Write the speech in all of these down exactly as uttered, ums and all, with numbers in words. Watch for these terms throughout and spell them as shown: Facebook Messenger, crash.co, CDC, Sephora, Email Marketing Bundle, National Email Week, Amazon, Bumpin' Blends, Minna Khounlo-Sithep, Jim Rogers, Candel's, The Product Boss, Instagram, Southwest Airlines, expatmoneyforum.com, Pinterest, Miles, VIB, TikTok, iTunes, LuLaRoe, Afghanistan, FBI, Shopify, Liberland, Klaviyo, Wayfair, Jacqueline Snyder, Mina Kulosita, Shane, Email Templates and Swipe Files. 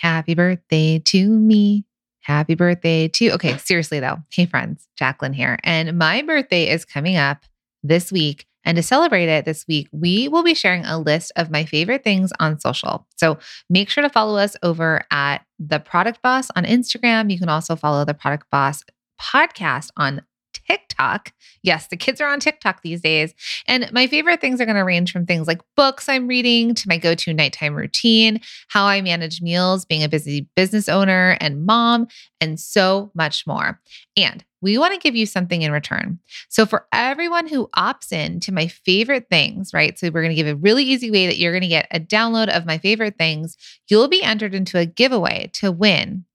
Happy birthday to me. Happy birthday to you. Okay, seriously though. Hey friends, Jacqueline here. And my birthday is coming up this week. And to celebrate it this week, we will be sharing a list of my favorite things on social. So make sure to follow us over at The Product Boss on Instagram. You can also follow The Product Boss podcast on TikTok. Yes, the kids are on TikTok these days. And my favorite things are going to range from things like books I'm reading to my go-to nighttime routine, how I manage meals, being a busy business owner and mom, and so much more. And we want to give you something in return. So for everyone who opts in to my favorite things, right? So we're going to give a really easy way that you're going to get a download of my favorite things. You'll be entered into a giveaway to win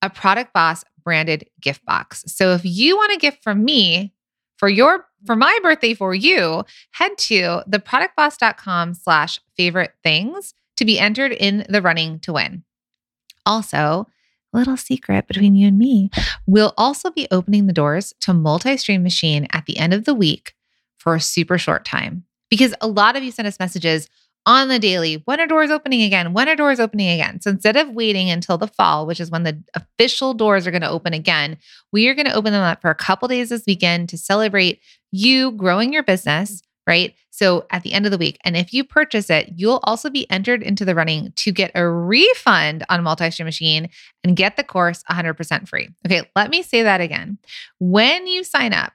a Product Boss branded gift box. So if you want a gift from me for your, for my birthday for you, head to theproductboss.com slash favorite things to be entered in the running to win. Also, little secret between you and me, we'll also be opening the doors to Multi-Stream Machine at the end of the week for a super short time, because a lot of you sent us messages on the daily, when are doors opening again? When are doors opening again? So instead of waiting until the fall, which is when the official doors are going to open again, we are going to open them up for a couple days this weekend to celebrate you growing your business, right? So at the end of the week, and if you purchase it, you'll also be entered into the running to get a refund on Multi-Stream Machine and get the course one hundred percent free. Okay, let me say that again. When you sign up,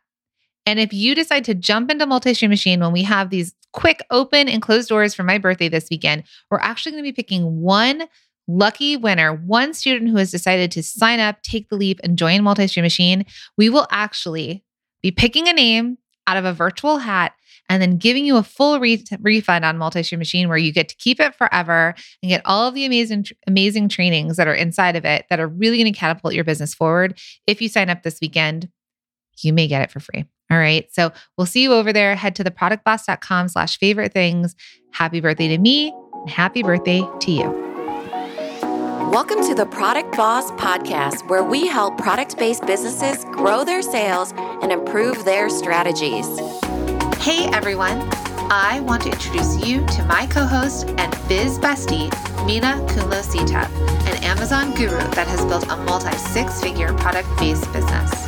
and if you decide to jump into Multi-Stream Machine when we have these quick open and closed doors for my birthday this weekend, we're actually going to be picking one lucky winner, one student who has decided to sign up, take the leap, and join Multi-Stream Machine. We will actually be picking a name out of a virtual hat and then giving you a full re- refund on Multi-Stream Machine, where you get to keep it forever and get all of the amazing, amazing trainings that are inside of it that are really going to catapult your business forward. If you sign up this weekend, you may get it for free. All right. So we'll see you over there. Head to theproductboss.com slash favorite things. Happy birthday to me and happy birthday to you. Welcome to the Product Boss Podcast, where we help product-based businesses grow their sales and improve their strategies. Hey, everyone. I want to introduce you to my co-host and biz bestie, Mina Kulosita, an Amazon guru that has built a multi-six-figure product-based business.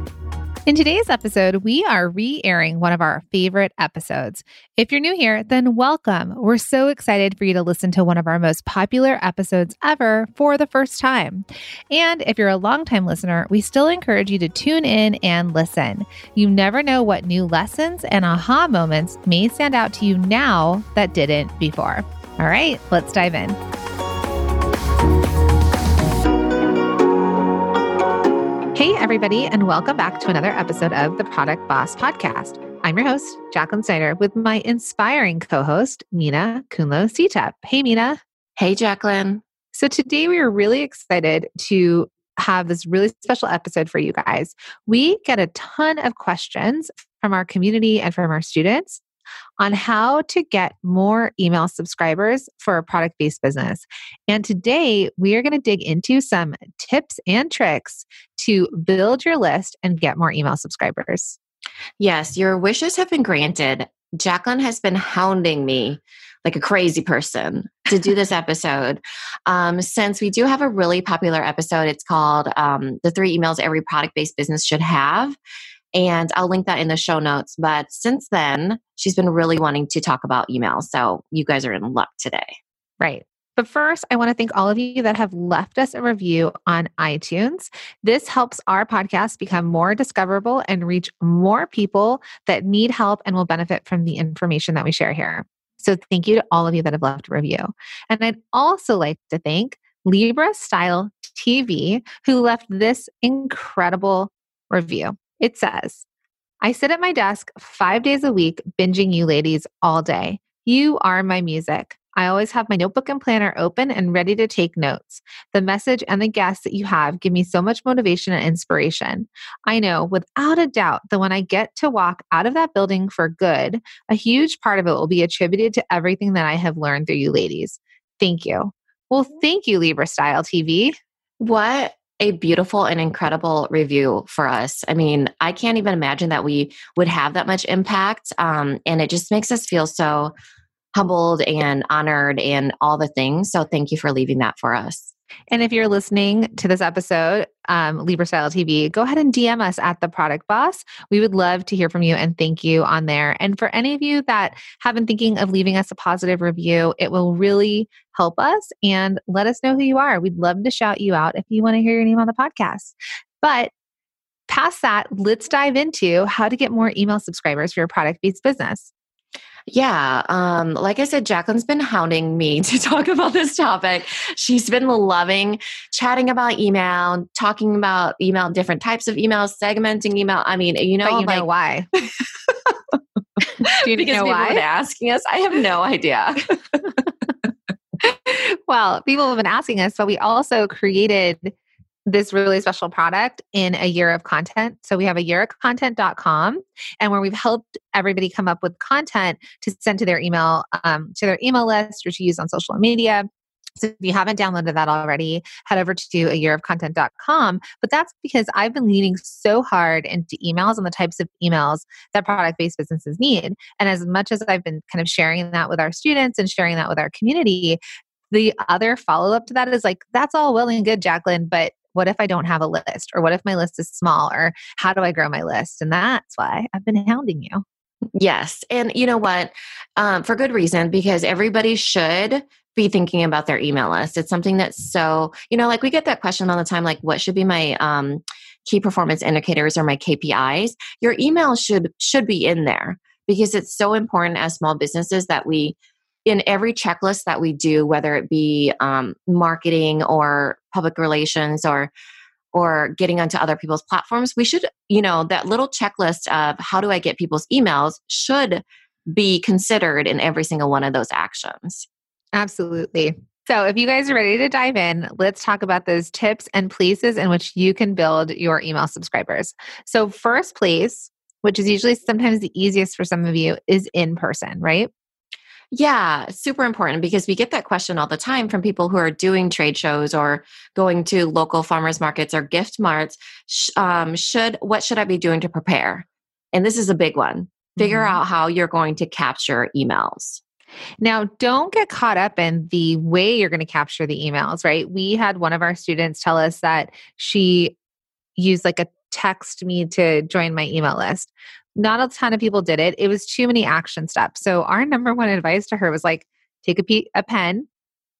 In today's episode, we are re-airing one of our favorite episodes. If you're new here, then welcome. We're so excited for you to listen to one of our most popular episodes ever for the first time. And if you're a longtime listener, we still encourage you to tune in and listen. You never know what new lessons and aha moments may stand out to you now that didn't before. All right, let's dive in. Hey, everybody, and welcome back to another episode of the Product Boss Podcast. I'm your host, Jacqueline Snyder, with my inspiring co-host, Minna Khounlo-Sithep. Hey, Mina. Hey, Jacqueline. So today we are really excited to have this really special episode for you guys. We get a ton of questions from our community and from our students on how to get more email subscribers for a product-based business. And today we are going to dig into some tips and tricks to build your list and get more email subscribers. Yes, your wishes have been granted. Jacqueline has been hounding me like a crazy person to do this episode. Um, since we do have a really popular episode, it's called um, The Three Emails Every Product-Based Business Should Have. And I'll link that in the show notes. But since then, she's been really wanting to talk about email. So you guys are in luck today. Right. But first, I want to thank all of you that have left us a review on iTunes. This helps our podcast become more discoverable and reach more people that need help and will benefit from the information that we share here. So thank you to all of you that have left a review. And I'd also like to thank Libra Style T V, who left this incredible review. It says, I sit at my desk five days a week, binging you ladies all day. You are my music. I always have my notebook and planner open and ready to take notes. The message and the guests that you have give me so much motivation and inspiration. I know without a doubt that when I get to walk out of that building for good, a huge part of it will be attributed to everything that I have learned through you ladies. Thank you. Well, thank you, Libra Style T V. What a beautiful and incredible review for us. I mean, I can't even imagine that we would have that much impact. Um, and it just makes us feel so humbled and honored and all the things. So thank you for leaving that for us. And if you're listening to this episode, um, Libra Style T V, go ahead and D M us at The Product Boss. We would love to hear from you and thank you on there. And for any of you that have been thinking of leaving us a positive review, it will really help us and let us know who you are. We'd love to shout you out if you want to hear your name on the podcast. But past that, let's dive into how to get more email subscribers for your product-based business. Yeah. Um, like I said, Jacqueline's been hounding me to talk about this topic. She's been loving chatting about email, talking about email, different types of emails, segmenting email. I mean, you know, but you like, know why? Do you because know people why? Have been asking us. I have no idea. Well, people have been asking us, but we also created this really special product in A Year of Content. So we have a year of content dot com, and where we've helped everybody come up with content to send to their email, um, to their email list or to use on social media. So if you haven't downloaded that already, head over to a year of content dot com. But that's because I've been leaning so hard into emails and the types of emails that product-based businesses need. And as much as I've been kind of sharing that with our students and sharing that with our community, the other follow-up to that is like, that's all well and good, Jacqueline, but what if I don't have a list? Or what if my list is small? Or how do I grow my list? And that's why I've been hounding you. Yes. And you know what? Um, for good reason, because everybody should be thinking about their email list. It's something that's so, you know, like we get that question all the time, like what should be my um, key performance indicators or my K P Is? Your email should should be in there because it's so important as small businesses that we, in every checklist that we do, whether it be um, marketing or public relations or or getting onto other people's platforms, we should, you know, that little checklist of how do I get people's emails should be considered in every single one of those actions. Absolutely. So if you guys are ready to dive in, let's talk about those tips and places in which you can build your email subscribers. So first place, which is usually sometimes the easiest for some of you, is in person, right? Yeah, super important because we get that question all the time from people who are doing trade shows or going to local farmers markets or gift marts. Um, should what should I be doing to prepare? And this is a big one. Figure mm-hmm. out how you're going to capture emails. Now, don't get caught up in the way you're going to capture the emails, right? We had one of our students tell us that she used like a text me to join my email list. Not a ton of people did it. It was too many action steps. So our number one advice to her was like, take a, pe- a pen,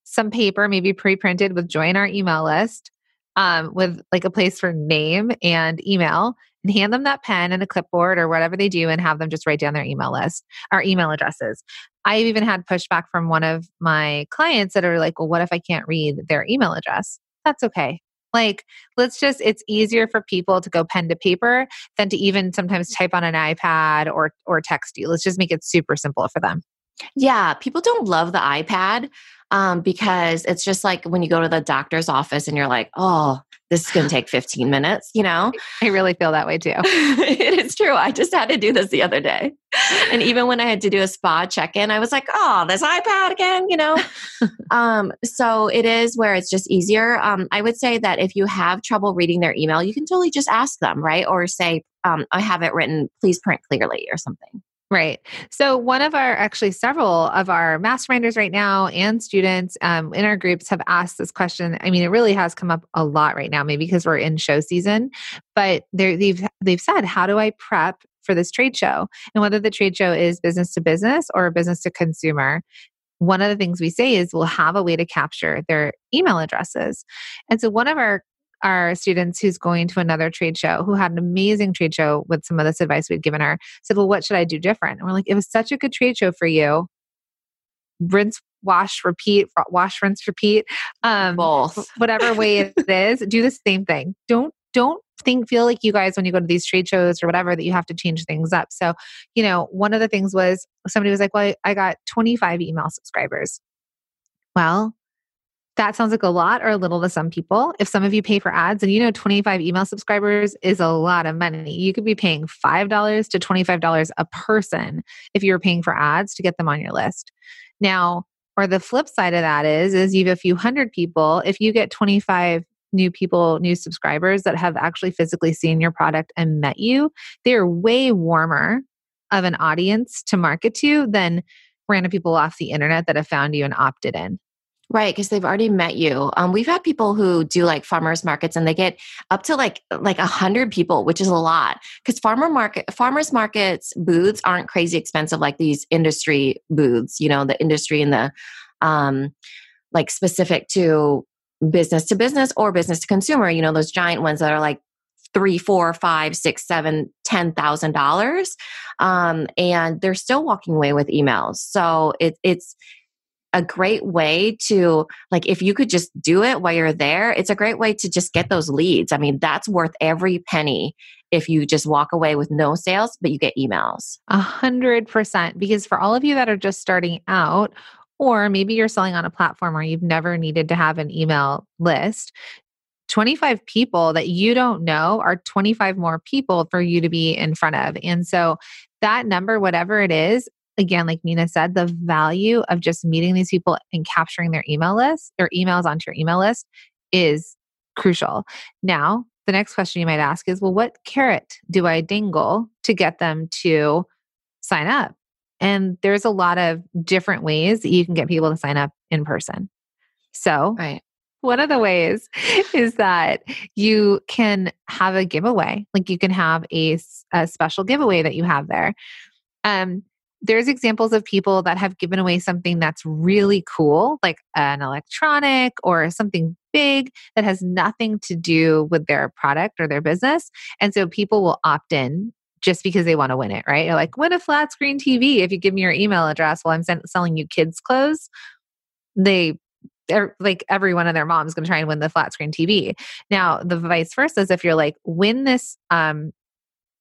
some paper, maybe pre-printed with join our email list, um, with like a place for name and email, and hand them that pen and a clipboard or whatever they do and have them just write down their email list, our email addresses. I've even had pushback from one of my clients that are like, well, what if I can't read their email address? That's okay. Like, let's just, it's easier for people to go pen to paper than to even sometimes type on an iPad or or text you. Let's just make it super simple for them. Yeah. People don't love the iPad um, because it's just like when you go to the doctor's office and you're like, oh, this is going to take fifteen minutes, you know? I really feel that way too. It is true. I just had to do this the other day. And even when I had to do a spa check-in, I was like, oh, this iPad again, you know? um, so it is where it's just easier. Um, I would say that if you have trouble reading their email, you can totally just ask them, right? Or say, um, I have it written, please print clearly or something. Right. So one of our, actually several of our masterminders right now and students um, in our groups have asked this question. I mean, it really has come up a lot right now, maybe because we're in show season, but they've they've said, how do I prep for this trade show? And whether the trade show is business to business or business to consumer, one of the things we say is we'll have a way to capture their email addresses. And so one of our Our students who's going to another trade show, who had an amazing trade show with some of this advice we'd given her, said, well, what should I do different? And we're like, it was such a good trade show for you. Rinse, wash, repeat, wash, rinse, repeat. Um, Both. Whatever way it is, do the same thing. Don't, don't think, feel like you guys, when you go to these trade shows or whatever, that you have to change things up. So, you know, one of the things was somebody was like, well, I, I got twenty-five email subscribers. Well, that sounds like a lot or a little to some people. If some of you pay for ads, and you know twenty-five email subscribers is a lot of money. You could be paying five dollars to twenty-five dollars a person if you were paying for ads to get them on your list. Now, or the flip side of that is, is you have a few hundred people. If you get twenty-five new people, new subscribers that have actually physically seen your product and met you, they're way warmer of an audience to market to than random people off the internet that have found you and opted in. Right, because they've already met you. Um, we've had people who do like farmers markets, and they get up to like like a hundred people, which is a lot. Because farmer market farmers markets booths aren't crazy expensive like these industry booths. You know, the industry and the um, like specific to business to business or business to consumer. You know, those giant ones that are like three, four, five, six, seven, ten thousand dollars, um, and they're still walking away with emails. So it, it's. a great way to, like, if you could just do it while you're there, it's a great way to just get those leads. I mean, that's worth every penny if you just walk away with no sales, but you get emails. A hundred percent. Because for all of you that are just starting out, or maybe you're selling on a platform where you've never needed to have an email list, twenty-five people that you don't know are twenty-five more people for you to be in front of. And so that number, whatever it is, again, like Mina said, the value of just meeting these people and capturing their email list, their emails onto your email list is crucial. Now, the next question you might ask is, well, what carrot do I dangle to get them to sign up? And there's a lot of different ways that you can get people to sign up in person. So right. One of the ways is that you can have a giveaway. Like you can have a, a special giveaway that you have there. Um, There's examples of people that have given away something that's really cool, like an electronic or something big that has nothing to do with their product or their business. And so people will opt in just because they want to win it, right? You're like, win a flat screen T V if you give me your email address while I'm send- selling you kids' clothes. They... like every one of their moms is going to try and win the flat screen T V. Now, the vice versa is if you're like, win this... um,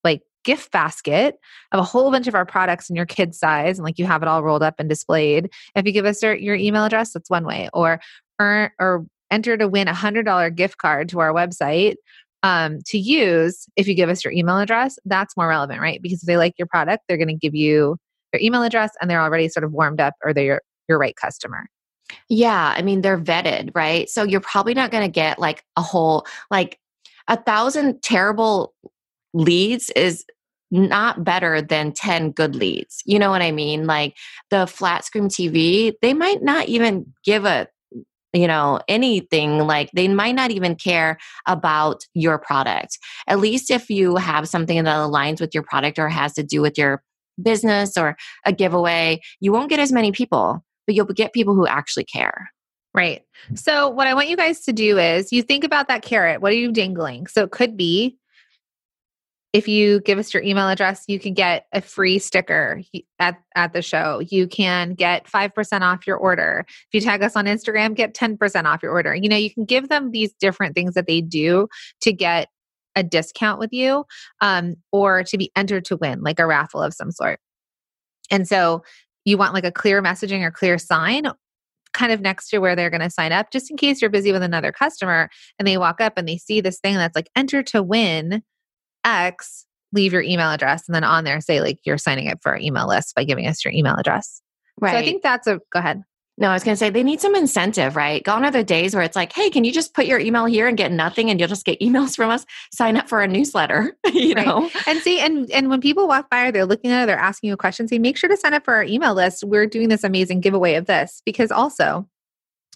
like. gift basket of a whole bunch of our products in your kid's size, and like you have it all rolled up and displayed. If you give us your, your email address, that's one way. Or earn, or enter to win a one hundred dollars gift card to our website um, to use if you give us your email address. That's more relevant, right? Because if they like your product, they're going to give you their email address and they're already sort of warmed up, or they're your, your right customer. Yeah. I mean, they're vetted, right? So you're probably not going to get like a whole, like a thousand terrible leads is not better than ten good leads. You know what I mean? Like the flat screen T V, they might not even give a, you know, anything. Like they might not even care about your product. At least if you have something that aligns with your product or has to do with your business or a giveaway, you won't get as many people, but you'll get people who actually care. Right. So what I want you guys to do is you think about that carrot. What are you dangling? So it could be, if you give us your email address, you can get a free sticker at, at the show. You can get five percent off your order. If you tag us on Instagram, get ten percent off your order. You know, you can give them these different things that they do to get a discount with you, um, or to be entered to win, like a raffle of some sort. And so you want like a clear messaging or clear sign kind of next to where they're going to sign up, just in case you're busy with another customer and they walk up and they see this thing that's like enter to win X, leave your email address, and then on there say like you're signing up for our email list by giving us your email address. Right. So I think that's a go ahead. No, I was going to say they need some incentive, right? Gone are the days where it's like, hey, can you just put your email here and get nothing, and you'll just get emails from us? Sign up for a newsletter, you right. know? And see, and and when people walk by or they're looking at it, they're asking you a question, say, make sure to sign up for our email list. We're doing this amazing giveaway of this, because also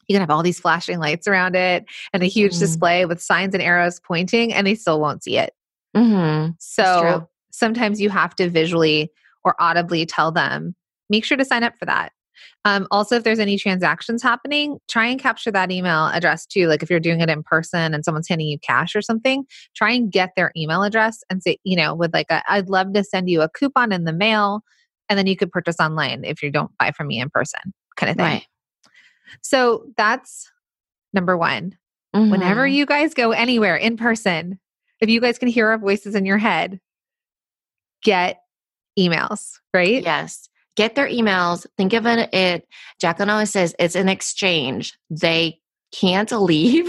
you can have all these flashing lights around it and a huge mm. display with signs and arrows pointing, and they still won't see it. Mm-hmm. So sometimes you have to visually or audibly tell them, make sure to sign up for that. Um, also, if there's any transactions happening, try and capture that email address too. Like if you're doing it in person and someone's handing you cash or something, try and get their email address and say, you know, with like, a, I'd love to send you a coupon in the mail, and then you could purchase online if you don't buy from me in person, kind of thing. Right. So that's number one. Mm-hmm. Whenever you guys go anywhere in person, if you guys can hear our voices in your head, get emails, right? Yes. get their emails. Think of it, it Jacqueline always says, it's an exchange. They can't leave.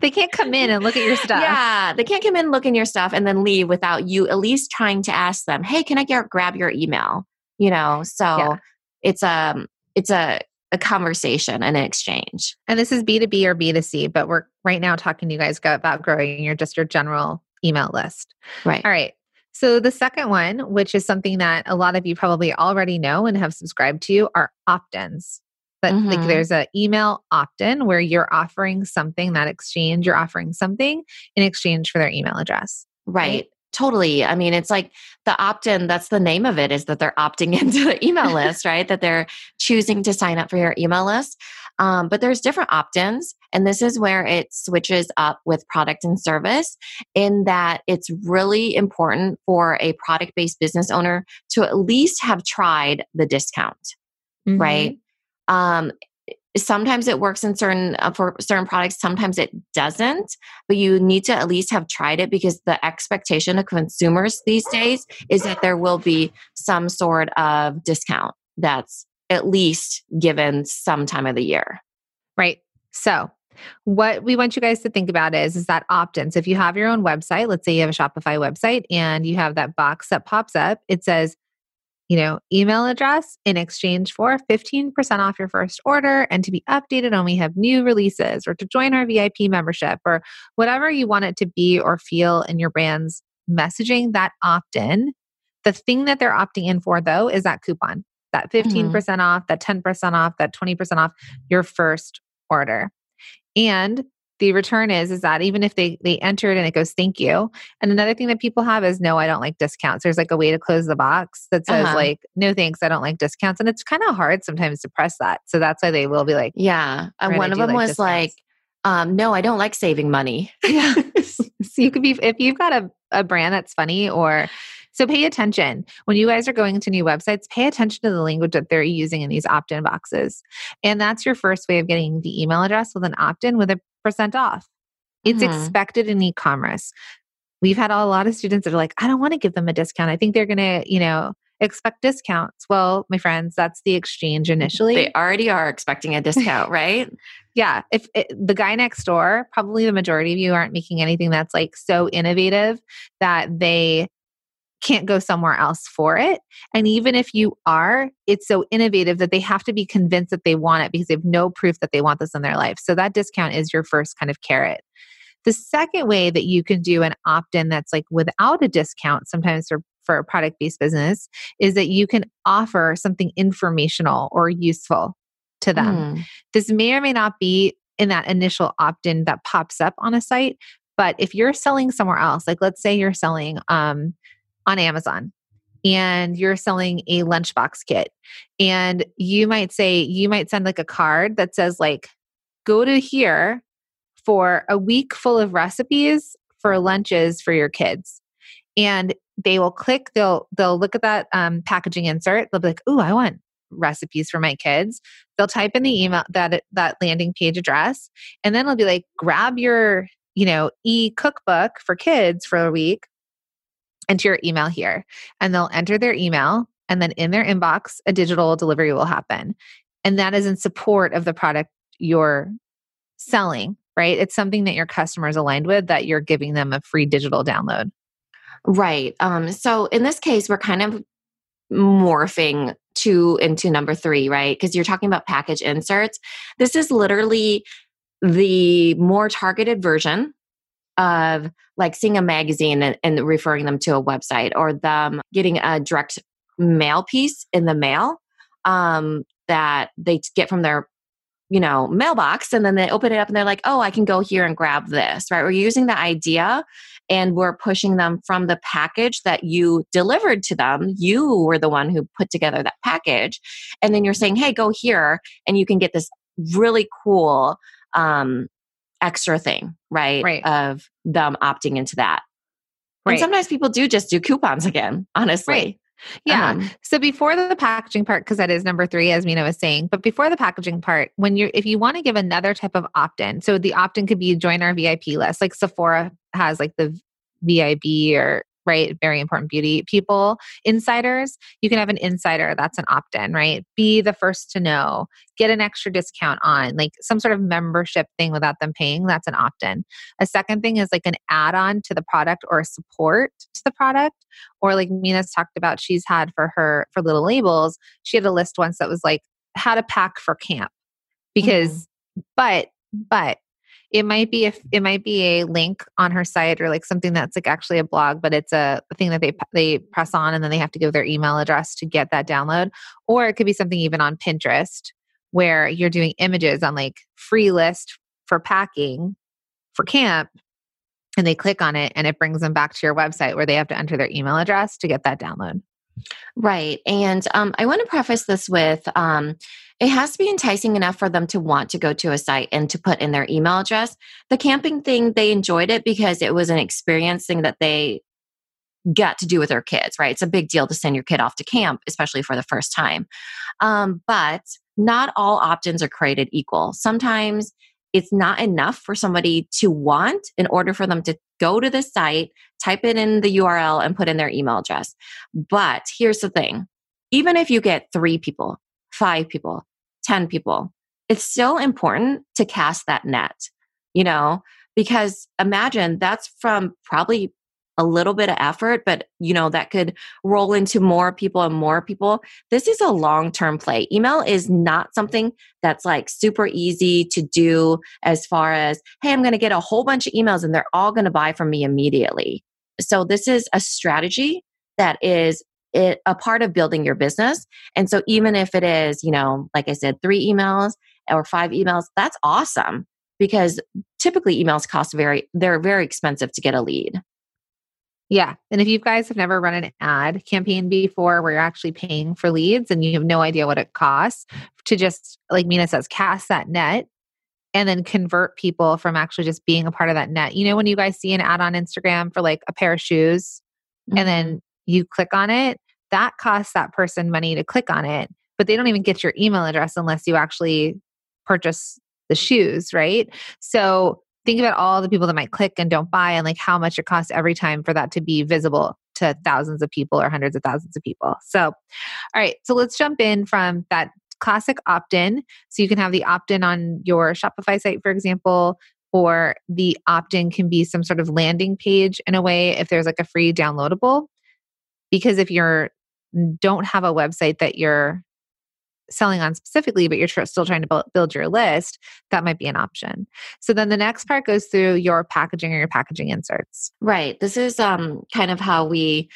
They can't come in and look at your stuff. Yeah, they can't come in, look in your stuff, and then leave without you at least trying to ask them, hey, can I get, grab your email? You know, so yeah. it's, um, it's a a conversation and an exchange. And this is B two B or B two C, but we're right now talking to you guys about growing your just your general email list. Right. All right. So the second one, which is something that a lot of you probably already know and have subscribed to, are opt-ins. But mm-hmm. like there's an email opt-in where you're offering something, that exchange, you're offering something in exchange for their email address. Right. right? Totally. I mean, it's like the opt-in, that's the name of it, is that they're opting into the email list, right? That they're choosing to sign up for your email list. Um, but there's different opt-ins. And this is where it switches up with product and service, in that it's really important for a product-based business owner to at least have tried the discount, mm-hmm. right? Um, sometimes it works in certain uh, for certain products, sometimes it doesn't, but you need to at least have tried it, because the expectation of consumers these days is that there will be some sort of discount that's at least given some time of the year. Right. So what we want you guys to think about is, is that opt-ins. If you have your own website, let's say you have a Shopify website and you have that box that pops up, it says, you know, email address in exchange for fifteen percent off your first order, and to be updated when we have new releases, or to join our V I P membership, or whatever you want it to be or feel in your brand's messaging, that opt-in. The thing that they're opting in for, though, is that coupon, that fifteen percent mm-hmm. off, that ten percent off, that twenty percent off your first order. And the return is, is that even if they, they enter it and it goes, thank you. And another thing that people have is, no, I don't like discounts. There's like a way to close the box that says uh-huh. like, no, thanks, I don't like discounts. And it's kind of hard sometimes to press that. So that's why they will be like, yeah. And one of them like was discounts. like, um, no, I don't like saving money. Yeah. So you could be, if you've got a, a brand that's funny or... So pay attention. When you guys are going to new websites, pay attention to the language that they're using in these opt-in boxes. And that's your first way of getting the email address with an opt-in with a percent off. It's mm-hmm. expected in e-commerce. We've had a lot of students that are like, I don't want to give them a discount. I think they're going to, you know, expect discounts. Well, my friends, that's the exchange initially. They already are expecting a discount, right? Yeah. If it, the guy next door, probably the majority of you aren't making anything that's like so innovative that they can't go somewhere else for it. And even if you are, it's so innovative that they have to be convinced that they want it, because they have no proof that they want this in their life. So that discount is your first kind of carrot. The second way that you can do an opt-in that's like without a discount, sometimes for, for a product-based business, is that you can offer something informational or useful to them. Mm. This may or may not be in that initial opt-in that pops up on a site, but if you're selling somewhere else, like let's say you're selling... Um, on Amazon and you're selling a lunchbox kit, and you might say, you might send like a card that says like, go to here for a week full of recipes for lunches for your kids. And they will click, they'll, they'll look at that um, packaging insert. They'll be like, ooh, I want recipes for my kids. They'll type in the email, that, that landing page address. And then it'll be like, grab your, you know, e-cookbook for kids for a week. Enter your email here, and they'll enter their email, and then in their inbox, a digital delivery will happen. And that is in support of the product you're selling, right? It's something that your customer is aligned with, that you're giving them a free digital download. Right. Um, so in this case, we're kind of morphing two into number three, right? Because you're talking about package inserts. This is literally the more targeted version of like seeing a magazine and, and referring them to a website, or them getting a direct mail piece in the mail um, that they get from their, you know, mailbox, and then they open it up and they're like, oh, I can go here and grab this, right? We're using the idea and we're pushing them from the package that you delivered to them. You were the one who put together that package. And then you're saying, hey, go here and you can get this really cool um, extra thing, right? Right? Of them opting into that. Right. And sometimes people do just do coupons again, honestly. Right. Yeah. Um, so before the packaging part, because that is number three, as Mina was saying, but before the packaging part, when you're, if you want to give another type of opt-in, so the opt-in could be join our V I P list, like Sephora has like the V I B or right? Very important. Beauty people, insiders, you can have an insider. That's an opt-in, right? Be the first to know, get an extra discount on like some sort of membership thing without them paying. That's an opt-in. A second thing is like an add-on to the product or a support to the product. Or like Mina's talked about, she's had for her, for Little Labels, she had a list once that was like how to pack for camp because, mm-hmm. but, but It might be if it might be a link on her site or like something that's like actually a blog, but it's a thing that they they press on and then they have to give their email address to get that download. Or it could be something even on Pinterest where you're doing images on like free list for packing for camp, and they click on it and it brings them back to your website where they have to enter their email address to get that download. Right. And um, I want to preface this with um, it has to be enticing enough for them to want to go to a site and to put in their email address. The camping thing, they enjoyed it because it was an experience thing that they got to do with their kids, right? It's a big deal to send your kid off to camp, especially for the first time. Um, but not all opt-ins are created equal. Sometimes it's not enough for somebody to want in order for them to go to the site, type it in the U R L and put in their email address. But here's the thing. Even if you get three people, five people, ten people, it's still important to cast that net, you know, because imagine that's from probably a little bit of effort, but you know, that could roll into more people and more people. This is a long-term play. Email is not something that's like super easy to do as far as, hey, I'm going to get a whole bunch of emails and they're all going to buy from me immediately. So this is a strategy that is it, a part of building your business. And so even if it is, you know, like I said, three emails or five emails, that's awesome because typically emails cost very, they're very expensive to get a lead. Yeah. And if you guys have never run an ad campaign before where you're actually paying for leads and you have no idea what it costs to just, like Mina says, cast that net and then convert people from actually just being a part of that net. You know, when you guys see an ad on Instagram for like a pair of shoes mm-hmm. and then you click on it, that costs that person money to click on it, but they don't even get your email address unless you actually purchase the shoes, right? So think about all the people that might click and don't buy and like how much it costs every time for that to be visible to thousands of people or hundreds of thousands of people. So, all right. So let's jump in from that classic opt-in. So you can have the opt-in on your Shopify site, for example, or the opt-in can be some sort of landing page in a way if there's like a free downloadable. Because if you're don't have a website that you're selling on specifically, but you're tr- still trying to build your list, that might be an option. So then the next part goes through your packaging or your packaging inserts. Right. This is um, kind of how we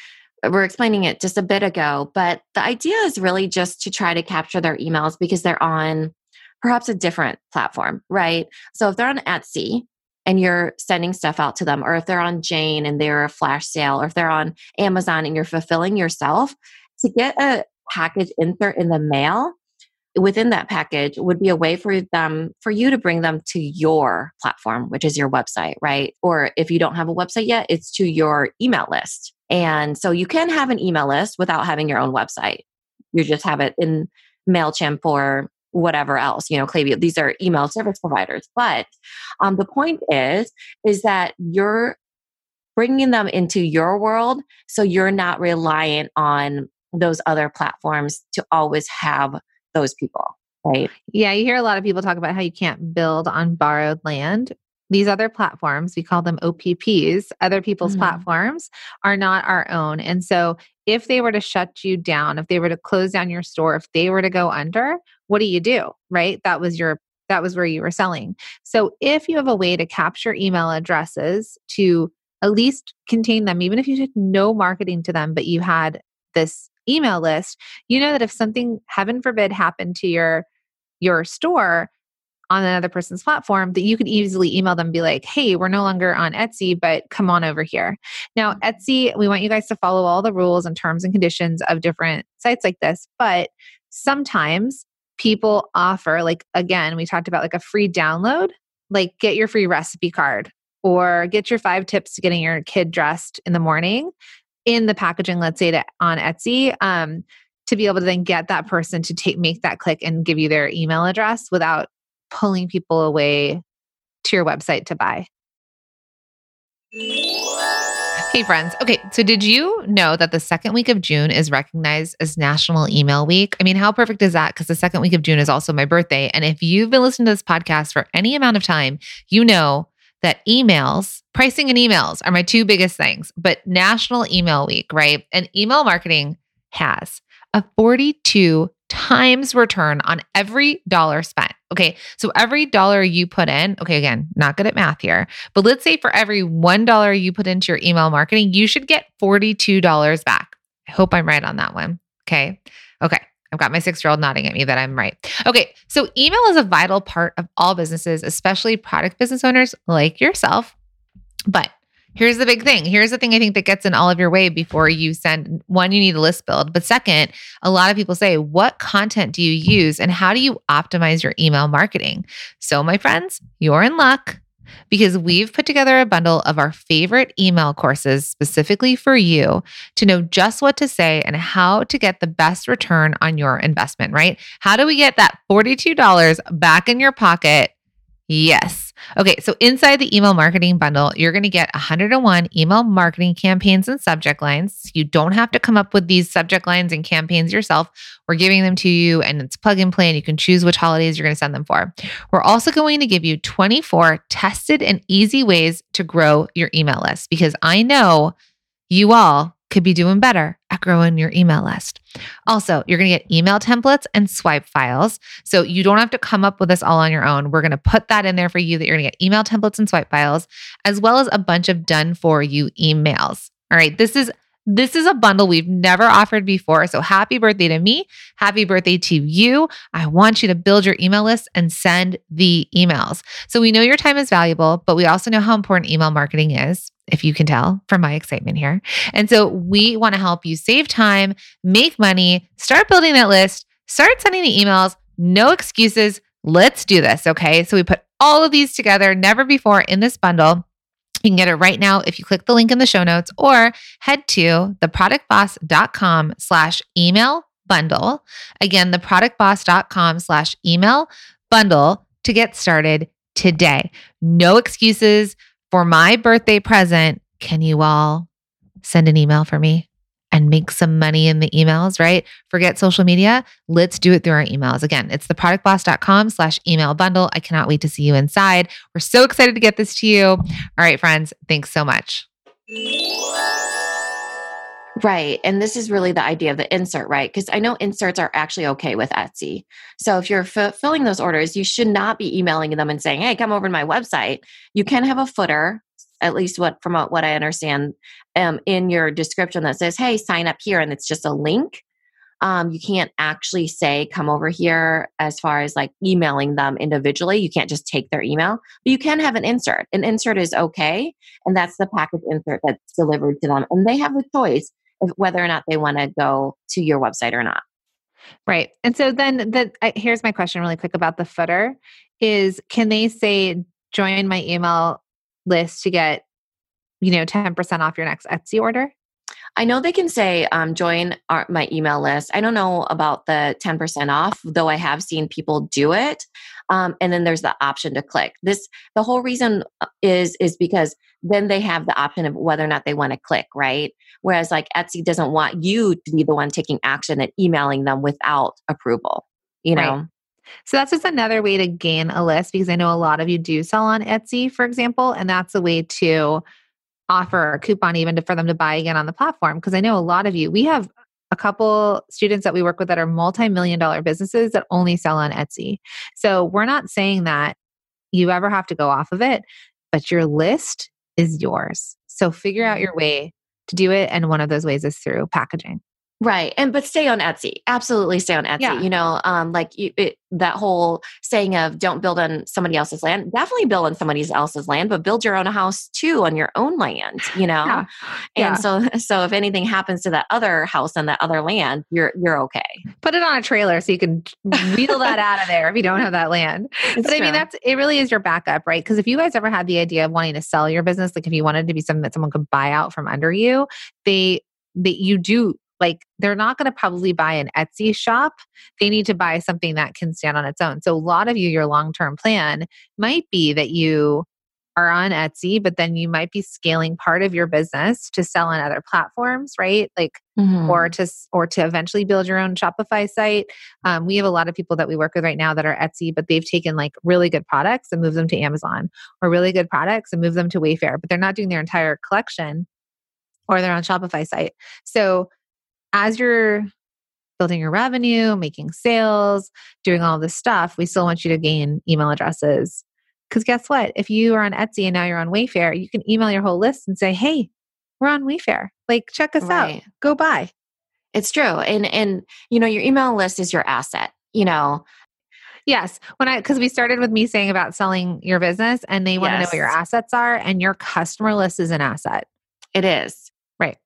were explaining it just a bit ago, but the idea is really just to try to capture their emails because they're on perhaps a different platform, right? So if they're on Etsy and you're sending stuff out to them, or if they're on Jane and they're a flash sale, or if they're on Amazon and you're fulfilling yourself, to get a package insert in the mail, within that package would be a way for them, for you to bring them to your platform, which is your website, right? Or if you don't have a website yet, it's to your email list. And so you can have an email list without having your own website. You just have it in MailChimp or whatever else, you know, Klaviyo. These are email service providers. But um, the point is, is that you're bringing them into your world. So you're not reliant on those other platforms to always have those people, right? Yeah. You hear a lot of people talk about how you can't build on borrowed land. These other platforms, we call them O P Ps, other people's mm-hmm. platforms, are not our own. And so if they were to shut you down, if they were to close down your store, if they were to go under, what do you do, right? That was your, that was where you were selling. So if you have a way to capture email addresses to at least contain them, even if you did no marketing to them, but you had this email list, you know that if something, heaven forbid, happened to your your store on another person's platform, that you could easily email them and be like, hey, we're no longer on Etsy, but come on over here. Now, Etsy, we want you guys to follow all the rules and terms and conditions of different sites like this, but sometimes people offer, like, again, we talked about like a free download, like get your free recipe card or get your five tips to getting your kid dressed in the morning in the packaging, let's say to, on Etsy, um, to be able to then get that person to take make that click and give you their email address without pulling people away to your website to buy. Hey friends. Okay. So did you know that the second week of June is recognized as National Email Week? I mean, how perfect is that? Because the second week of June is also my birthday. And if you've been listening to this podcast for any amount of time, you know that emails, pricing and emails are my two biggest things, but National Email Week, right? And email marketing has a forty-two times return on every dollar spent. Okay. So every dollar you put in, okay, again, not good at math here, but let's say for every one dollar you put into your email marketing, you should get forty-two dollars back. I hope I'm right on that one. Okay. Okay. I've got my six-year-old nodding at me that I'm right. Okay. So email is a vital part of all businesses, especially product business owners like yourself. But here's the big thing. Here's the thing I think that gets in all of your way before you send. One, you need a list build. But second, a lot of people say, what content do you use and how do you optimize your email marketing? So my friends, you're in luck because we've put together a bundle of our favorite email courses specifically for you to know just what to say and how to get the best return on your investment, right? How do we get that forty-two dollars back in your pocket? Yes. Okay. So inside the email marketing bundle, you're going to get one hundred one email marketing campaigns and subject lines. You don't have to come up with these subject lines and campaigns yourself. We're giving them to you and it's plug and play and you can choose which holidays you're going to send them for. We're also going to give you twenty-four tested and easy ways to grow your email list because I know you all could be doing better at growing your email list. Also, you're going to get email templates and swipe files. So you don't have to come up with this all on your own. We're going to put that in there for you that you're going to get email templates and swipe files, as well as a bunch of done for you emails. All right. This is, this is a bundle we've never offered before. So happy birthday to me. Happy birthday to you. I want you to build your email list and send the emails. So we know your time is valuable, but we also know how important email marketing is, if you can tell from my excitement here. And so we want to help you save time, make money, start building that list, start sending the emails, no excuses. Let's do this. Okay. So we put all of these together, never before, in this bundle. You can get it right now if you click the link in the show notes or head to theproductboss.com slash email bundle. Again, theproductboss.com slash email bundle to get started today. No excuses. For my birthday present, can you all send an email for me and make some money in the emails, right? Forget social media. Let's do it through our emails. Again, it's theproductboss.com slash email bundle. I cannot wait to see you inside. We're so excited to get this to you. All right, friends. Thanks so much. Right. And this is really the idea of the insert, right? Because I know inserts are actually okay with Etsy. So if you're fulfilling those orders, you should not be emailing them and saying, hey, come over to my website. You can have a footer, at least what from what I understand, um, in your description that says, hey, sign up here. And it's just a link. Um, you can't actually say, come over here as far as like emailing them individually. You can't just take their email, but you can have an insert. An insert is okay. And that's the package insert that's delivered to them. And they have the choice of whether or not they want to go to your website or not. Right. And so then the, uh, here's my question really quick about the footer is, can they say, join my email list to get, you know, ten percent off your next Etsy order? I know they can say, um, join our, my email list. I don't know about the ten percent off, though I have seen people do it. Um, and then there's the option to click. This, the whole reason is, is because then they have the option of whether or not they want to click, right? Whereas like Etsy doesn't want you to be the one taking action and emailing them without approval, you know? Right. So that's just another way to gain a list because I know a lot of you do sell on Etsy, for example, and that's a way to offer a coupon even to, for them to buy again on the platform. Because I know a lot of you, we have a couple students that we work with that are multi-million dollar businesses that only sell on Etsy. So we're not saying that you ever have to go off of it, but your list is yours. So figure out your way to do it. And one of those ways is through packaging. Right. And, but stay on Etsy. Absolutely stay on Etsy. Yeah. You know, um, like you, it, that whole saying of don't build on somebody else's land, definitely build on somebody else's land, but build your own house too on your own land, you know? Yeah. And yeah. so, so if anything happens to that other house on that other land, you're, you're okay. Put it on a trailer so you can wheel that out of there if you don't have that land. It's but true. I mean, that's, it really is your backup, right? Because if you guys ever had the idea of wanting to sell your business, like if you wanted to be something that someone could buy out from under you, they, they, you do, like they're not going to probably buy an Etsy shop. They need to buy something that can stand on its own. So a lot of you, your long-term plan might be that you are on Etsy, but then you might be scaling part of your business to sell on other platforms, right? Like, mm-hmm. or to or to eventually build your own Shopify site. Um, we have a lot of people that we work with right now that are Etsy, but they've taken like really good products and moved them to Amazon, or really good products and moved them to Wayfair, but they're not doing their entire collection, or they're on Shopify site. So as you're building your revenue, making sales, doing all this stuff, we still want you to gain email addresses. Because guess what? If you are on Etsy and now you're on Wayfair, you can email your whole list and say, hey, we're on Wayfair. Like, check us right out. Go buy. It's true. And, and you know, your email list is your asset, you know. Yes. When I, because we started with me saying about selling your business, and they want to yes. know what your assets are, and your customer list is an asset. It is. Right.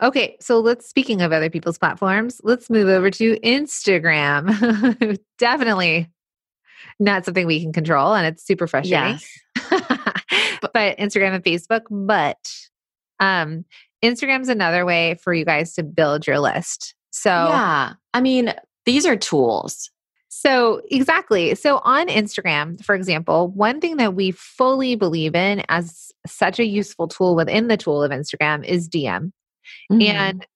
Okay. So let's, speaking of other people's platforms, let's move over to Instagram. Definitely not something we can control, and it's super frustrating. Yes. But Instagram and Facebook, but um, Instagram's another way for you guys to build your list. So yeah, I mean, these are tools. So exactly. So on Instagram, for example, one thing that we fully believe in as such a useful tool within the tool of Instagram is D M. Mm-hmm. And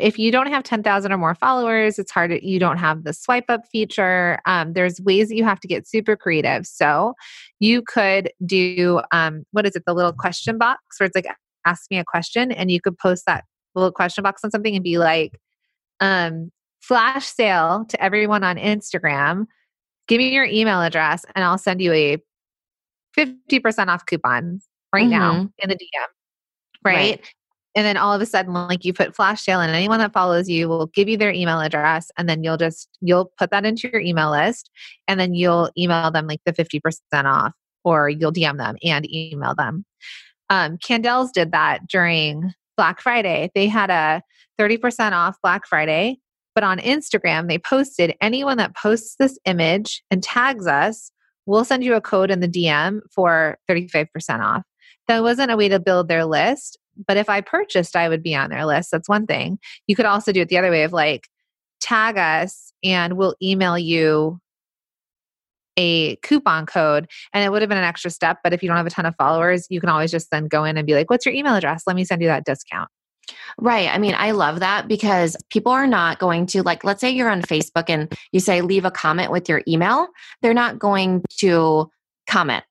if you don't have ten thousand or more followers, it's hard. You don't have the swipe up feature. Um, there's ways that you have to get super creative. So you could do, um, what is it? The little question box where it's like, ask me a question, and you could post that little question box on something and be like, um, flash sale to everyone on Instagram. Give me your email address and I'll send you a fifty percent off coupon right mm-hmm. now in the D M. Right. right. And then all of a sudden, like, you put flash sale, and anyone that follows you will give you their email address, and then you'll just, you'll put that into your email list, and then you'll email them like the fifty percent off, or you'll D M them and email them. Um, Candel's did that during Black Friday. They had a thirty percent off Black Friday, but on Instagram, they posted, anyone that posts this image and tags us, we'll send you a code in the D M for thirty-five percent off. That wasn't a way to build their list. But if I purchased, I would be on their list. That's one thing. You could also do it the other way of like, tag us and we'll email you a coupon code. And it would have been an extra step. But if you don't have a ton of followers, you can always just then go in and be like, what's your email address? Let me send you that discount. Right. I mean, I love that, because people are not going to, like, let's say you're on Facebook and you say, leave a comment with your email. They're not going to comment.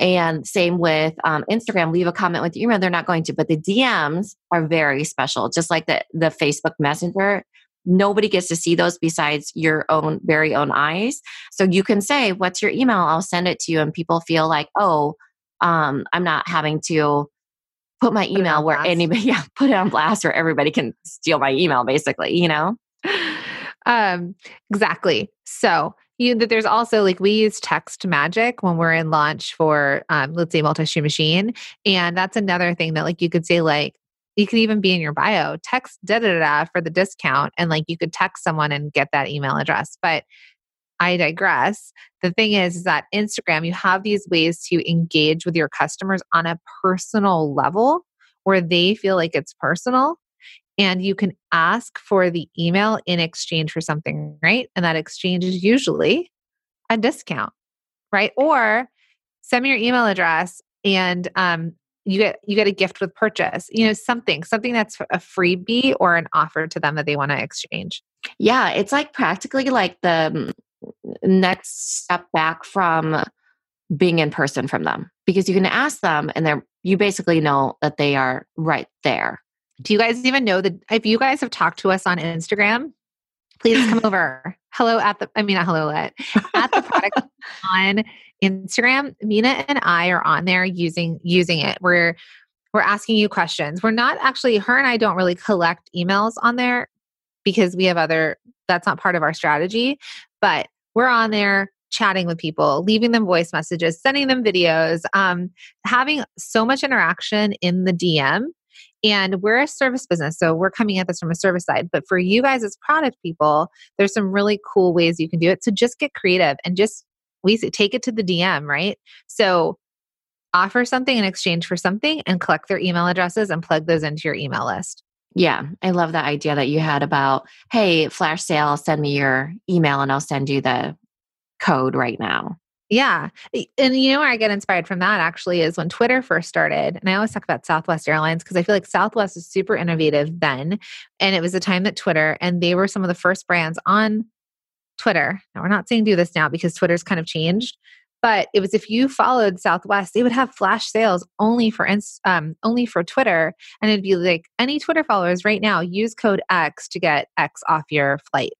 And same with um, Instagram, leave a comment with your email. They're not going to, but the D Ms are very special. Just like the, the Facebook Messenger, nobody gets to see those besides your own very own eyes. So you can say, what's your email? I'll send it to you. And people feel like, oh, um, I'm not having to put my email put where blast. anybody, yeah, put it on blast where everybody can steal my email, basically, you know? Um, exactly. So you that there's also, like, we use Text Magic when we're in launch for, um, let's say, Multi-Stream Machine. And that's another thing that, like, you could say, like, you could even be in your bio, text da da da for the discount. And like, you could text someone and get that email address. But I digress. The thing is, is that Instagram, you have these ways to engage with your customers on a personal level where they feel like it's personal. And you can ask for the email in exchange for something, right? And that exchange is usually a discount, right? Or send me your email address and um, you get you get a gift with purchase. You know, something, something that's a freebie or an offer to them that they want to exchange. Yeah, it's like practically like the next step back from being in person from them, because you can ask them and they're you basically know that they are right there. Do you guys even know that if you guys have talked to us on Instagram, please come over. Hello at the, I mean, not hello at, at the product on Instagram. Mina and I are on there using, using it. We're, we're asking you questions. We're not actually, her and I don't really collect emails on there because we have other, that's not part of our strategy, but we're on there chatting with people, leaving them voice messages, sending them videos, um, having so much interaction in the D M. And we're a service business, so we're coming at this from a service side. But for you guys as product people, there's some really cool ways you can do it. So just get creative and just we take it to the D M, right? So offer something in exchange for something and collect their email addresses and plug those into your email list. Yeah, I love that idea that you had about, hey, flash sale, send me your email and I'll send you the code right now. Yeah. And you know where I get inspired from that actually is when Twitter first started. And I always talk about Southwest Airlines because I feel like Southwest was super innovative then. And it was the time that Twitter, and they were some of the first brands on Twitter. Now we're not saying do this now because Twitter's kind of changed, but it was if you followed Southwest, they would have flash sales only for um, only for Twitter. And it'd be like, any Twitter followers right now, use code X to get X off your flight.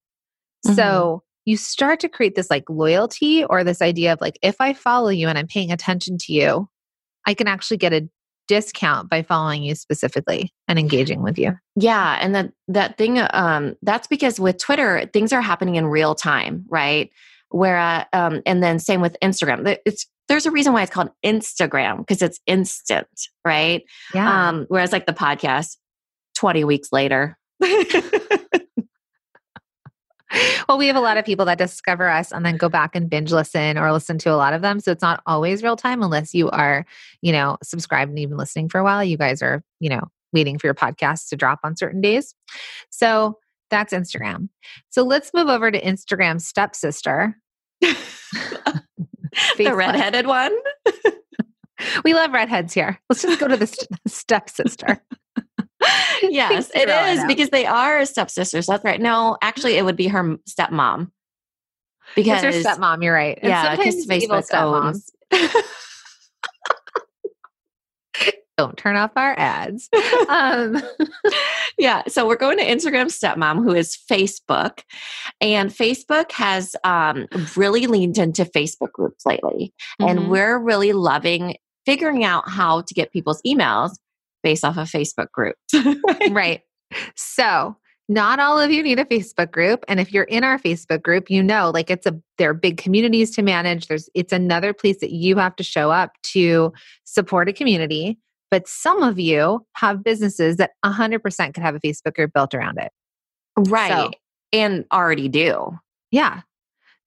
Mm-hmm. So you start to create this like loyalty or this idea of like, if I follow you and I'm paying attention to you, I can actually get a discount by following you specifically and engaging with you. Yeah. And that, that thing, um, that's because with Twitter, things are happening in real time, right? Where, uh, um, and then same with Instagram. It's, there's a reason why it's called Instagram because it's instant, right? Yeah. Um, whereas like the podcast, twenty weeks later. Well, we have a lot of people that discover us and then go back and binge listen or listen to a lot of them. So it's not always real time unless you are, you know, subscribed and even listening for a while. You guys are, you know, waiting for your podcasts to drop on certain days. So that's Instagram. So let's move over to Instagram stepsister. The redheaded one. We love redheads here. Let's just go to the st- stepsister. Yes, it is because they are stepsisters. That's right. No, actually, it would be her stepmom. Because it's her stepmom, you're right. And yeah, because Facebook owns. Don't turn off our ads. um, yeah, so we're going to Instagram stepmom, who is Facebook. And Facebook has um, really leaned into Facebook groups lately. Mm-hmm. And we're really loving figuring out how to get people's emails based off of Facebook groups. Right? Right. So not all of you need a Facebook group. And if you're in our Facebook group, you know, like it's a, there are big communities to manage. There's, it's another place that you have to show up to support a community. But some of you have businesses that one hundred percent could have a Facebook group built around it. Right. So, and already do. Yeah.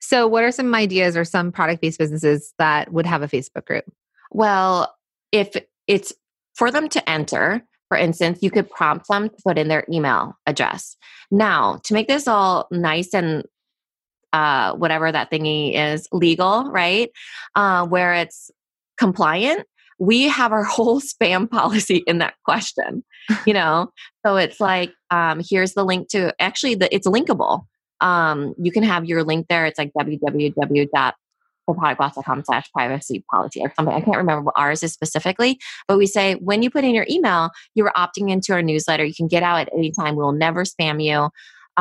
So what are some ideas or some product-based businesses that would have a Facebook group? Well, if it's, for them to enter, for instance, you could prompt them to put in their email address. Now, to make this all nice and uh, whatever that thingy is, legal, right? Uh, where it's compliant, we have our whole spam policy in that question, you know? So it's like, um, here's the link to, actually, the, it's linkable. Um, you can have your link there. It's like www. theproductboss.com slash privacy policy or something. I can't remember what ours is specifically, but we say, when you put in your email, you're opting into our newsletter. You can get out at any time. We'll never spam you.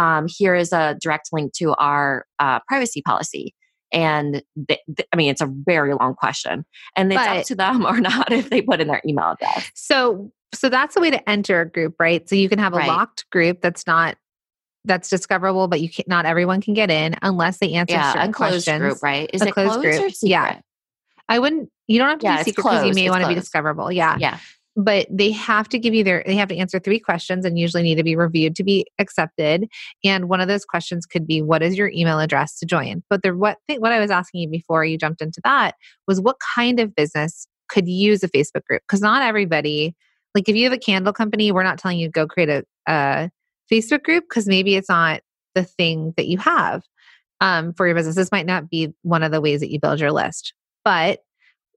Um, here is a direct link to our uh, privacy policy. And they, they, I mean, it's a very long question and it's but, up to them or not if they put in their email address. So, so that's a way to enter a group, right? So you can have a right. locked group that's not that's discoverable, but you can't, not everyone can get in unless they answer yeah, certain a closed questions. Group, right? Is a it closed, closed group? Or secret? Yeah. I wouldn't, you don't have to yeah, be secret because you may want to be discoverable. Yeah. Yeah. But they have to give you their, they have to answer three questions and usually need to be reviewed to be accepted. And one of those questions could be, what is your email address to join? But the, what, what I was asking you before you jumped into that was what kind of business could use a Facebook group? Because not everybody, like if you have a candle company, we're not telling you to go create a, a Facebook group because maybe it's not the thing that you have um, for your business. This might not be one of the ways that you build your list. But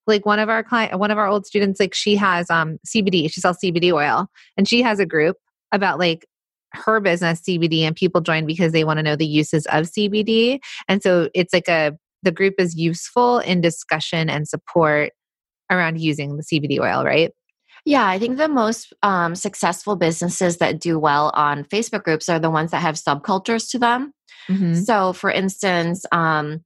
like one of our client, one of our old students, like she has um, C B D. She sells C B D oil, and she has a group about like her business C B D, and people join because they want to know the uses of C B D. And so it's like a the group is useful in discussion and support around using the C B D oil, right? Yeah, I think the most um, successful businesses that do well on Facebook groups are the ones that have subcultures to them. Mm-hmm. So for instance, um,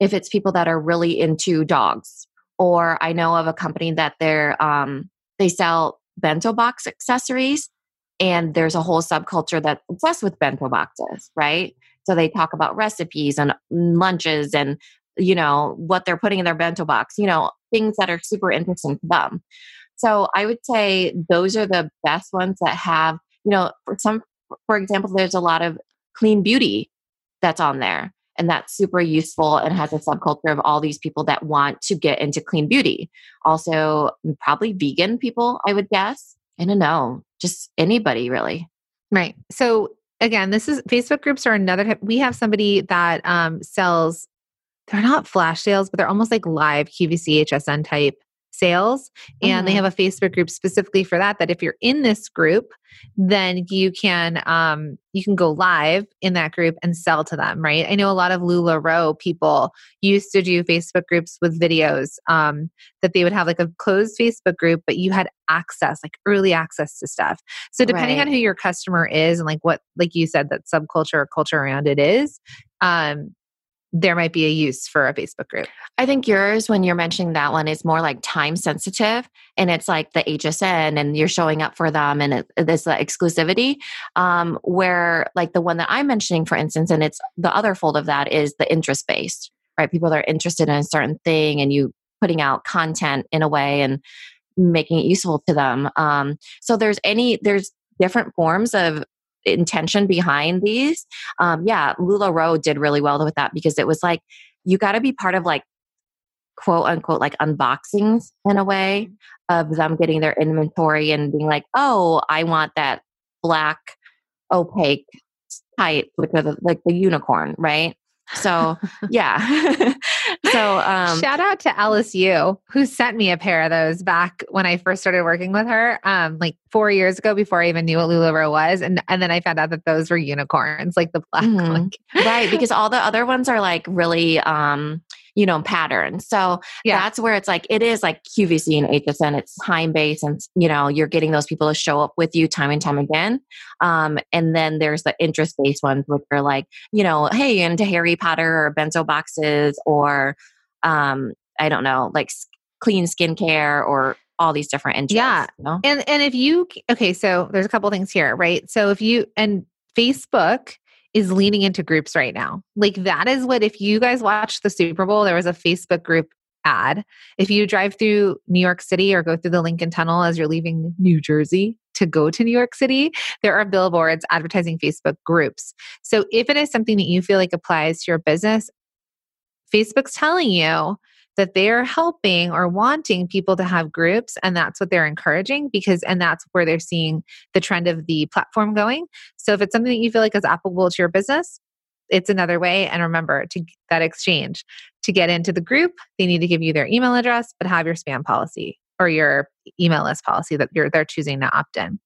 if it's people that are really into dogs, or I know of a company that they're, um, they sell bento box accessories, and there's a whole subculture that's obsessed with bento boxes, right? So they talk about recipes and lunches and, you know, what they're putting in their bento box, you know, things that are super interesting to them. So I would say those are the best ones that have, you know, for some, for example, there's a lot of clean beauty that's on there, and that's super useful and has a subculture of all these people that want to get into clean beauty. Also, probably vegan people, I would guess. I don't know, just anybody really. Right. So again, this is Facebook groups are another, we have somebody that um, sells they're not flash sales, but they're almost like live Q V C, H S N type sales. And mm-hmm. they have a Facebook group specifically for that, that if you're in this group, then you can um, you can go live in that group and sell to them, right? I know a lot of LuLaRoe people used to do Facebook groups with videos, um, that they would have like a closed Facebook group, but you had access, like early access to stuff. So depending right. on who your customer is and like what, like you said, that subculture or culture around it is, um, there might be a use for a Facebook group. I think yours, when you're mentioning that one, is more like time sensitive, and it's like the H S N and you're showing up for them and it, it's like exclusivity. Um, where like the one that I'm mentioning, for instance, and it's the other fold of that is the interest-based, right? People that are interested in a certain thing and you putting out content in a way and making it useful to them. Um, so there's any, there's different forms of intention behind these. Um, yeah, LuLaRoe did really well with that because it was like, you got to be part of like, quote unquote, like unboxings in a way of them getting their inventory and being like, oh, I want that black opaque tight, which are the, like the unicorn, right? So yeah. So um, shout out to L S U who sent me a pair of those back when I first started working with her, um, like four years ago before I even knew what LuLaRoe was, and and then I found out that those were unicorns, like the black mm-hmm. one, right? Because all the other ones are like really, um, you know, patterns. So yeah. that's where it's like it is like Q V C and H S N. It's time based, and you know you're getting those people to show up with you time and time again. Um, and then there's the interest based ones, which are like, you know, hey, into Harry Potter or benzo boxes or um, I don't know, like clean skincare or all these different interests. Yeah, you know? and and if you okay, so there's a couple things here, right? So if you and Facebook is leaning into groups right now. Like that is what, if you guys watched the Super Bowl, there was a Facebook group ad. If you drive through New York City or go through the Lincoln Tunnel as you're leaving New Jersey to go to New York City, there are billboards advertising Facebook groups. So if it is something that you feel like applies to your business, Facebook's telling you that they're helping or wanting people to have groups, and that's what they're encouraging because, and that's where they're seeing the trend of the platform going. So if it's something that you feel like is applicable to your business, it's another way. And remember to that exchange to get into the group, they need to give you their email address, but have your spam policy or your email list policy that you're, they're choosing to opt in.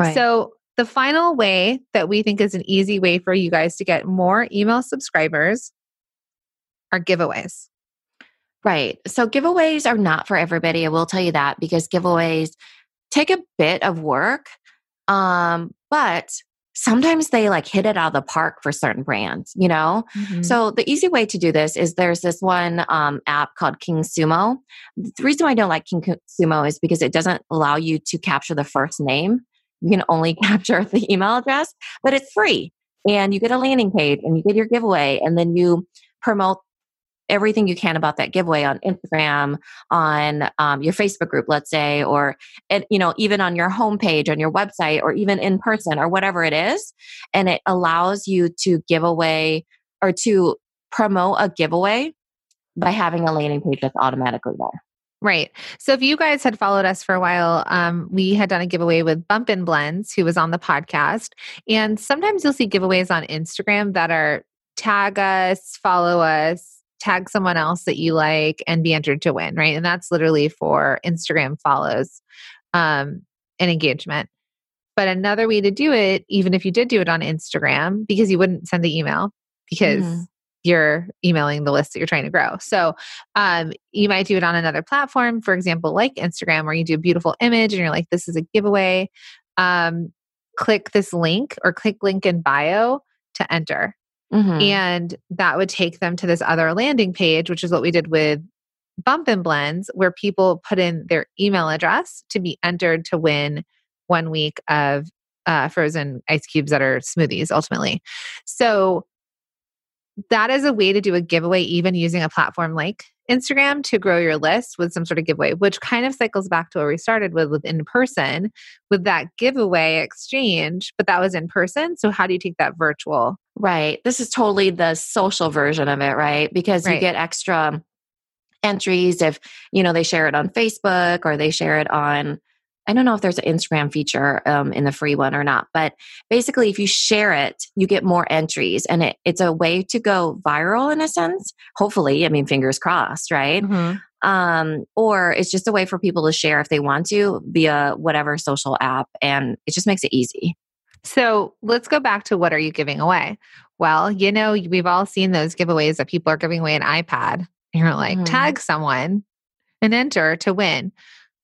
Right. So the final way that we think is an easy way for you guys to get more email subscribers are giveaways. Right. So giveaways are not for everybody. I will tell you that because giveaways take a bit of work, um, but sometimes they like hit it out of the park for certain brands, you know? Mm-hmm. So the easy way to do this is there's this one um, app called King Sumo. The reason why I don't like King Sumo is because it doesn't allow you to capture the first name. You can only capture the email address, but it's free and you get a landing page and you get your giveaway and then you promote everything you can about that giveaway on Instagram, on um, your Facebook group, let's say, or it, you know, even on your homepage, on your website, or even in person, or whatever it is, and it allows you to give away or to promote a giveaway by having a landing page that's automatically there. Right. So if you guys had followed us for a while, um, we had done a giveaway with Bumpin' Blends, who was on the podcast, and sometimes you'll see giveaways on Instagram that are tag us, follow us, tag someone else that you like and be entered to win, right? And that's literally for Instagram follows um, and engagement. But another way to do it, even if you did do it on Instagram, because you wouldn't send the email because mm-hmm. you're emailing the list that you're trying to grow. So um, you might do it on another platform, for example, like Instagram, where you do a beautiful image and you're like, this is a giveaway. Um, click this link or click link in bio to enter. Mm-hmm. And that would take them to this other landing page, which is what we did with Bumpin' Blends, where people put in their email address to be entered to win one week of uh, frozen ice cubes that are smoothies, ultimately. So that is a way to do a giveaway, even using a platform like Instagram to grow your list with some sort of giveaway, which kind of cycles back to where we started with, with in person, with that giveaway exchange, but that was in person. So how do you take that virtual? Right. This is totally the social version of it, right? Because right. you get extra entries if, you know, they share it on Facebook or they share it on I don't know if there's an Instagram feature um, in the free one or not, but basically if you share it, you get more entries, and it, it's a way to go viral in a sense. Hopefully, I mean, fingers crossed, right? Mm-hmm. Um, or it's just a way for people to share if they want to via whatever social app, and it just makes it easy. So let's go back to what are you giving away? Well, you know, we've all seen those giveaways that people are giving away an iPad. And you're like, mm-hmm. tag someone and enter to win.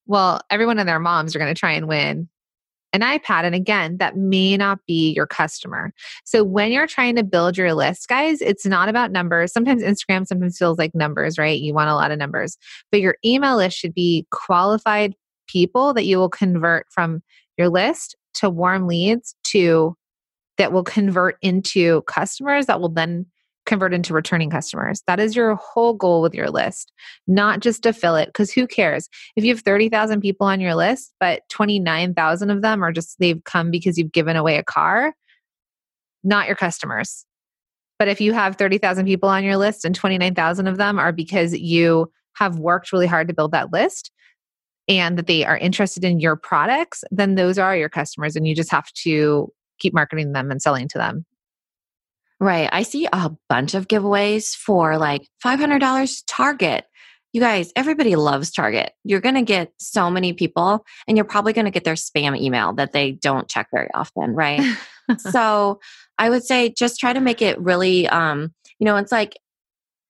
Well, everyone and their moms are going to try and win an iPad. And again, that may not be your customer. So when you're trying to build your list, guys, it's not about numbers. Sometimes Instagram sometimes feels like numbers, right? You want a lot of numbers. But your email list should be qualified people that you will convert from your list to warm leads to that will convert into customers that will then convert into returning customers. That is your whole goal with your list, not just to fill it. Because who cares if you have thirty thousand people on your list, but twenty-nine thousand of them are just, they've come because you've given away a car, not your customers. But if you have thirty thousand people on your list and twenty-nine thousand of them are because you have worked really hard to build that list and that they are interested in your products, then those are your customers and you just have to keep marketing them and selling to them. Right. I see a bunch of giveaways for like five hundred dollars Target. You guys, everybody loves Target. You're going to get so many people and you're probably going to get their spam email that they don't check very often, right? So I would say just try to make it really, um, you know, it's like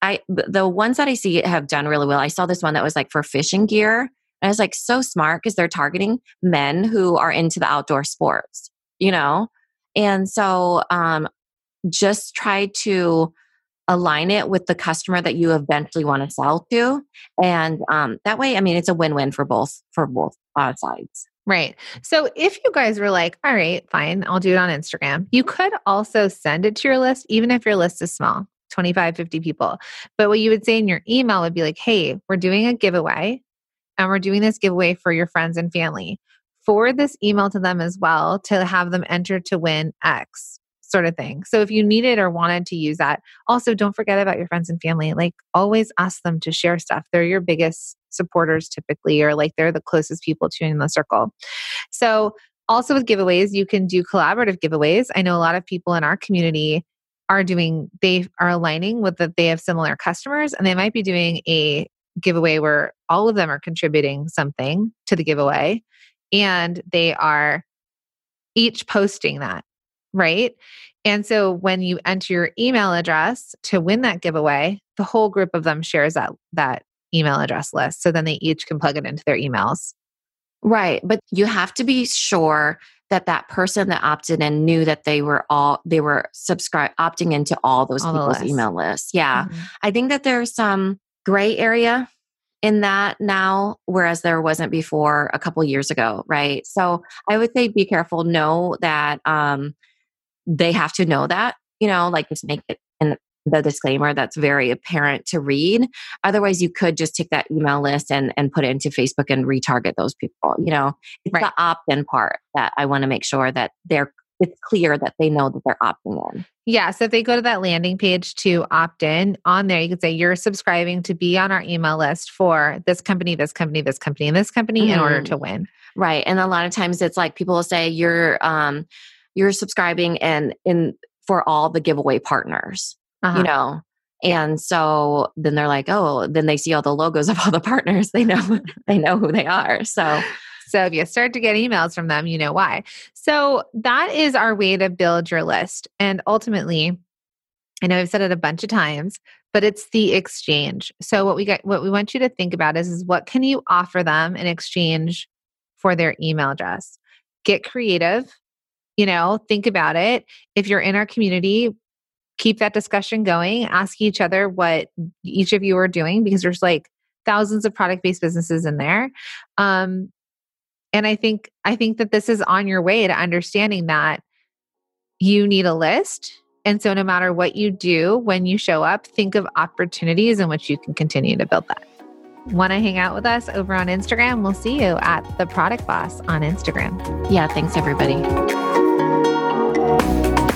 I the ones that I see have done really well. I saw this one that was like for fishing gear. And I was like, so smart because they're targeting men who are into the outdoor sports, you know? And so, um, just try to align it with the customer that you eventually want to sell to. And um, that way, I mean, it's a win-win for both, for both uh, sides. Right. So if you guys were like, all right, fine, I'll do it on Instagram. You could also send it to your list, even if your list is small, twenty-five, fifty people. But what you would say in your email would be like, hey, we're doing a giveaway and we're doing this giveaway for your friends and family. Forward this email to them as well to have them enter to win X. Sort of thing. So if you needed or wanted to use that, also don't forget about your friends and family. Like always ask them to share stuff. They're your biggest supporters typically, or like they're the closest people to you in the circle. So also with giveaways, you can do collaborative giveaways. I know a lot of people in our community are doing, they are aligning with that they have similar customers and they might be doing a giveaway where all of them are contributing something to the giveaway and they are each posting that. Right? And so when you enter your email address to win that giveaway, the whole group of them shares that, that email address list. So then they each can plug it into their emails. Right. But you have to be sure that that person that opted in knew that they were all, they were subscribed, opting into all those all people's lists. Email lists. Yeah. Mm-hmm. I think that there's some gray area in that now, whereas there wasn't before a couple years ago. Right. So I would say, be careful. Know that, um, they have to know that, you know, like just make it in the disclaimer that's very apparent to read. Otherwise, you could just take that email list and, and put it into Facebook and retarget those people. You know, it's right. The opt-in part that I want to make sure that they're it's clear that they know that they're opting in. Yeah. So if they go to that landing page to opt in on there, you could say you're subscribing to be on our email list for this company, this company, this company, and this company mm-hmm. in order to win. Right. And a lot of times it's like people will say you're um You're subscribing and in for all the giveaway partners, uh-huh. you know? And so then they're like, oh, then they see all the logos of all the partners. They know, they know who they are. So, so if you start to get emails from them, you know why. So that is our way to build your list. And ultimately, I know I've said it a bunch of times, but it's the exchange. So what we got, what we want you to think about is, is what can you offer them in exchange for their email address? Get creative. You know, think about it. If you're in our community, keep that discussion going. Ask each other what each of you are doing because there's like thousands of product-based businesses in there. Um, and I think I think that this is on your way to understanding that you need a list. And so no matter what you do, when you show up, think of opportunities in which you can continue to build that. Want to hang out with us over on Instagram? We'll see you at The Product Boss on Instagram. Yeah, thanks everybody.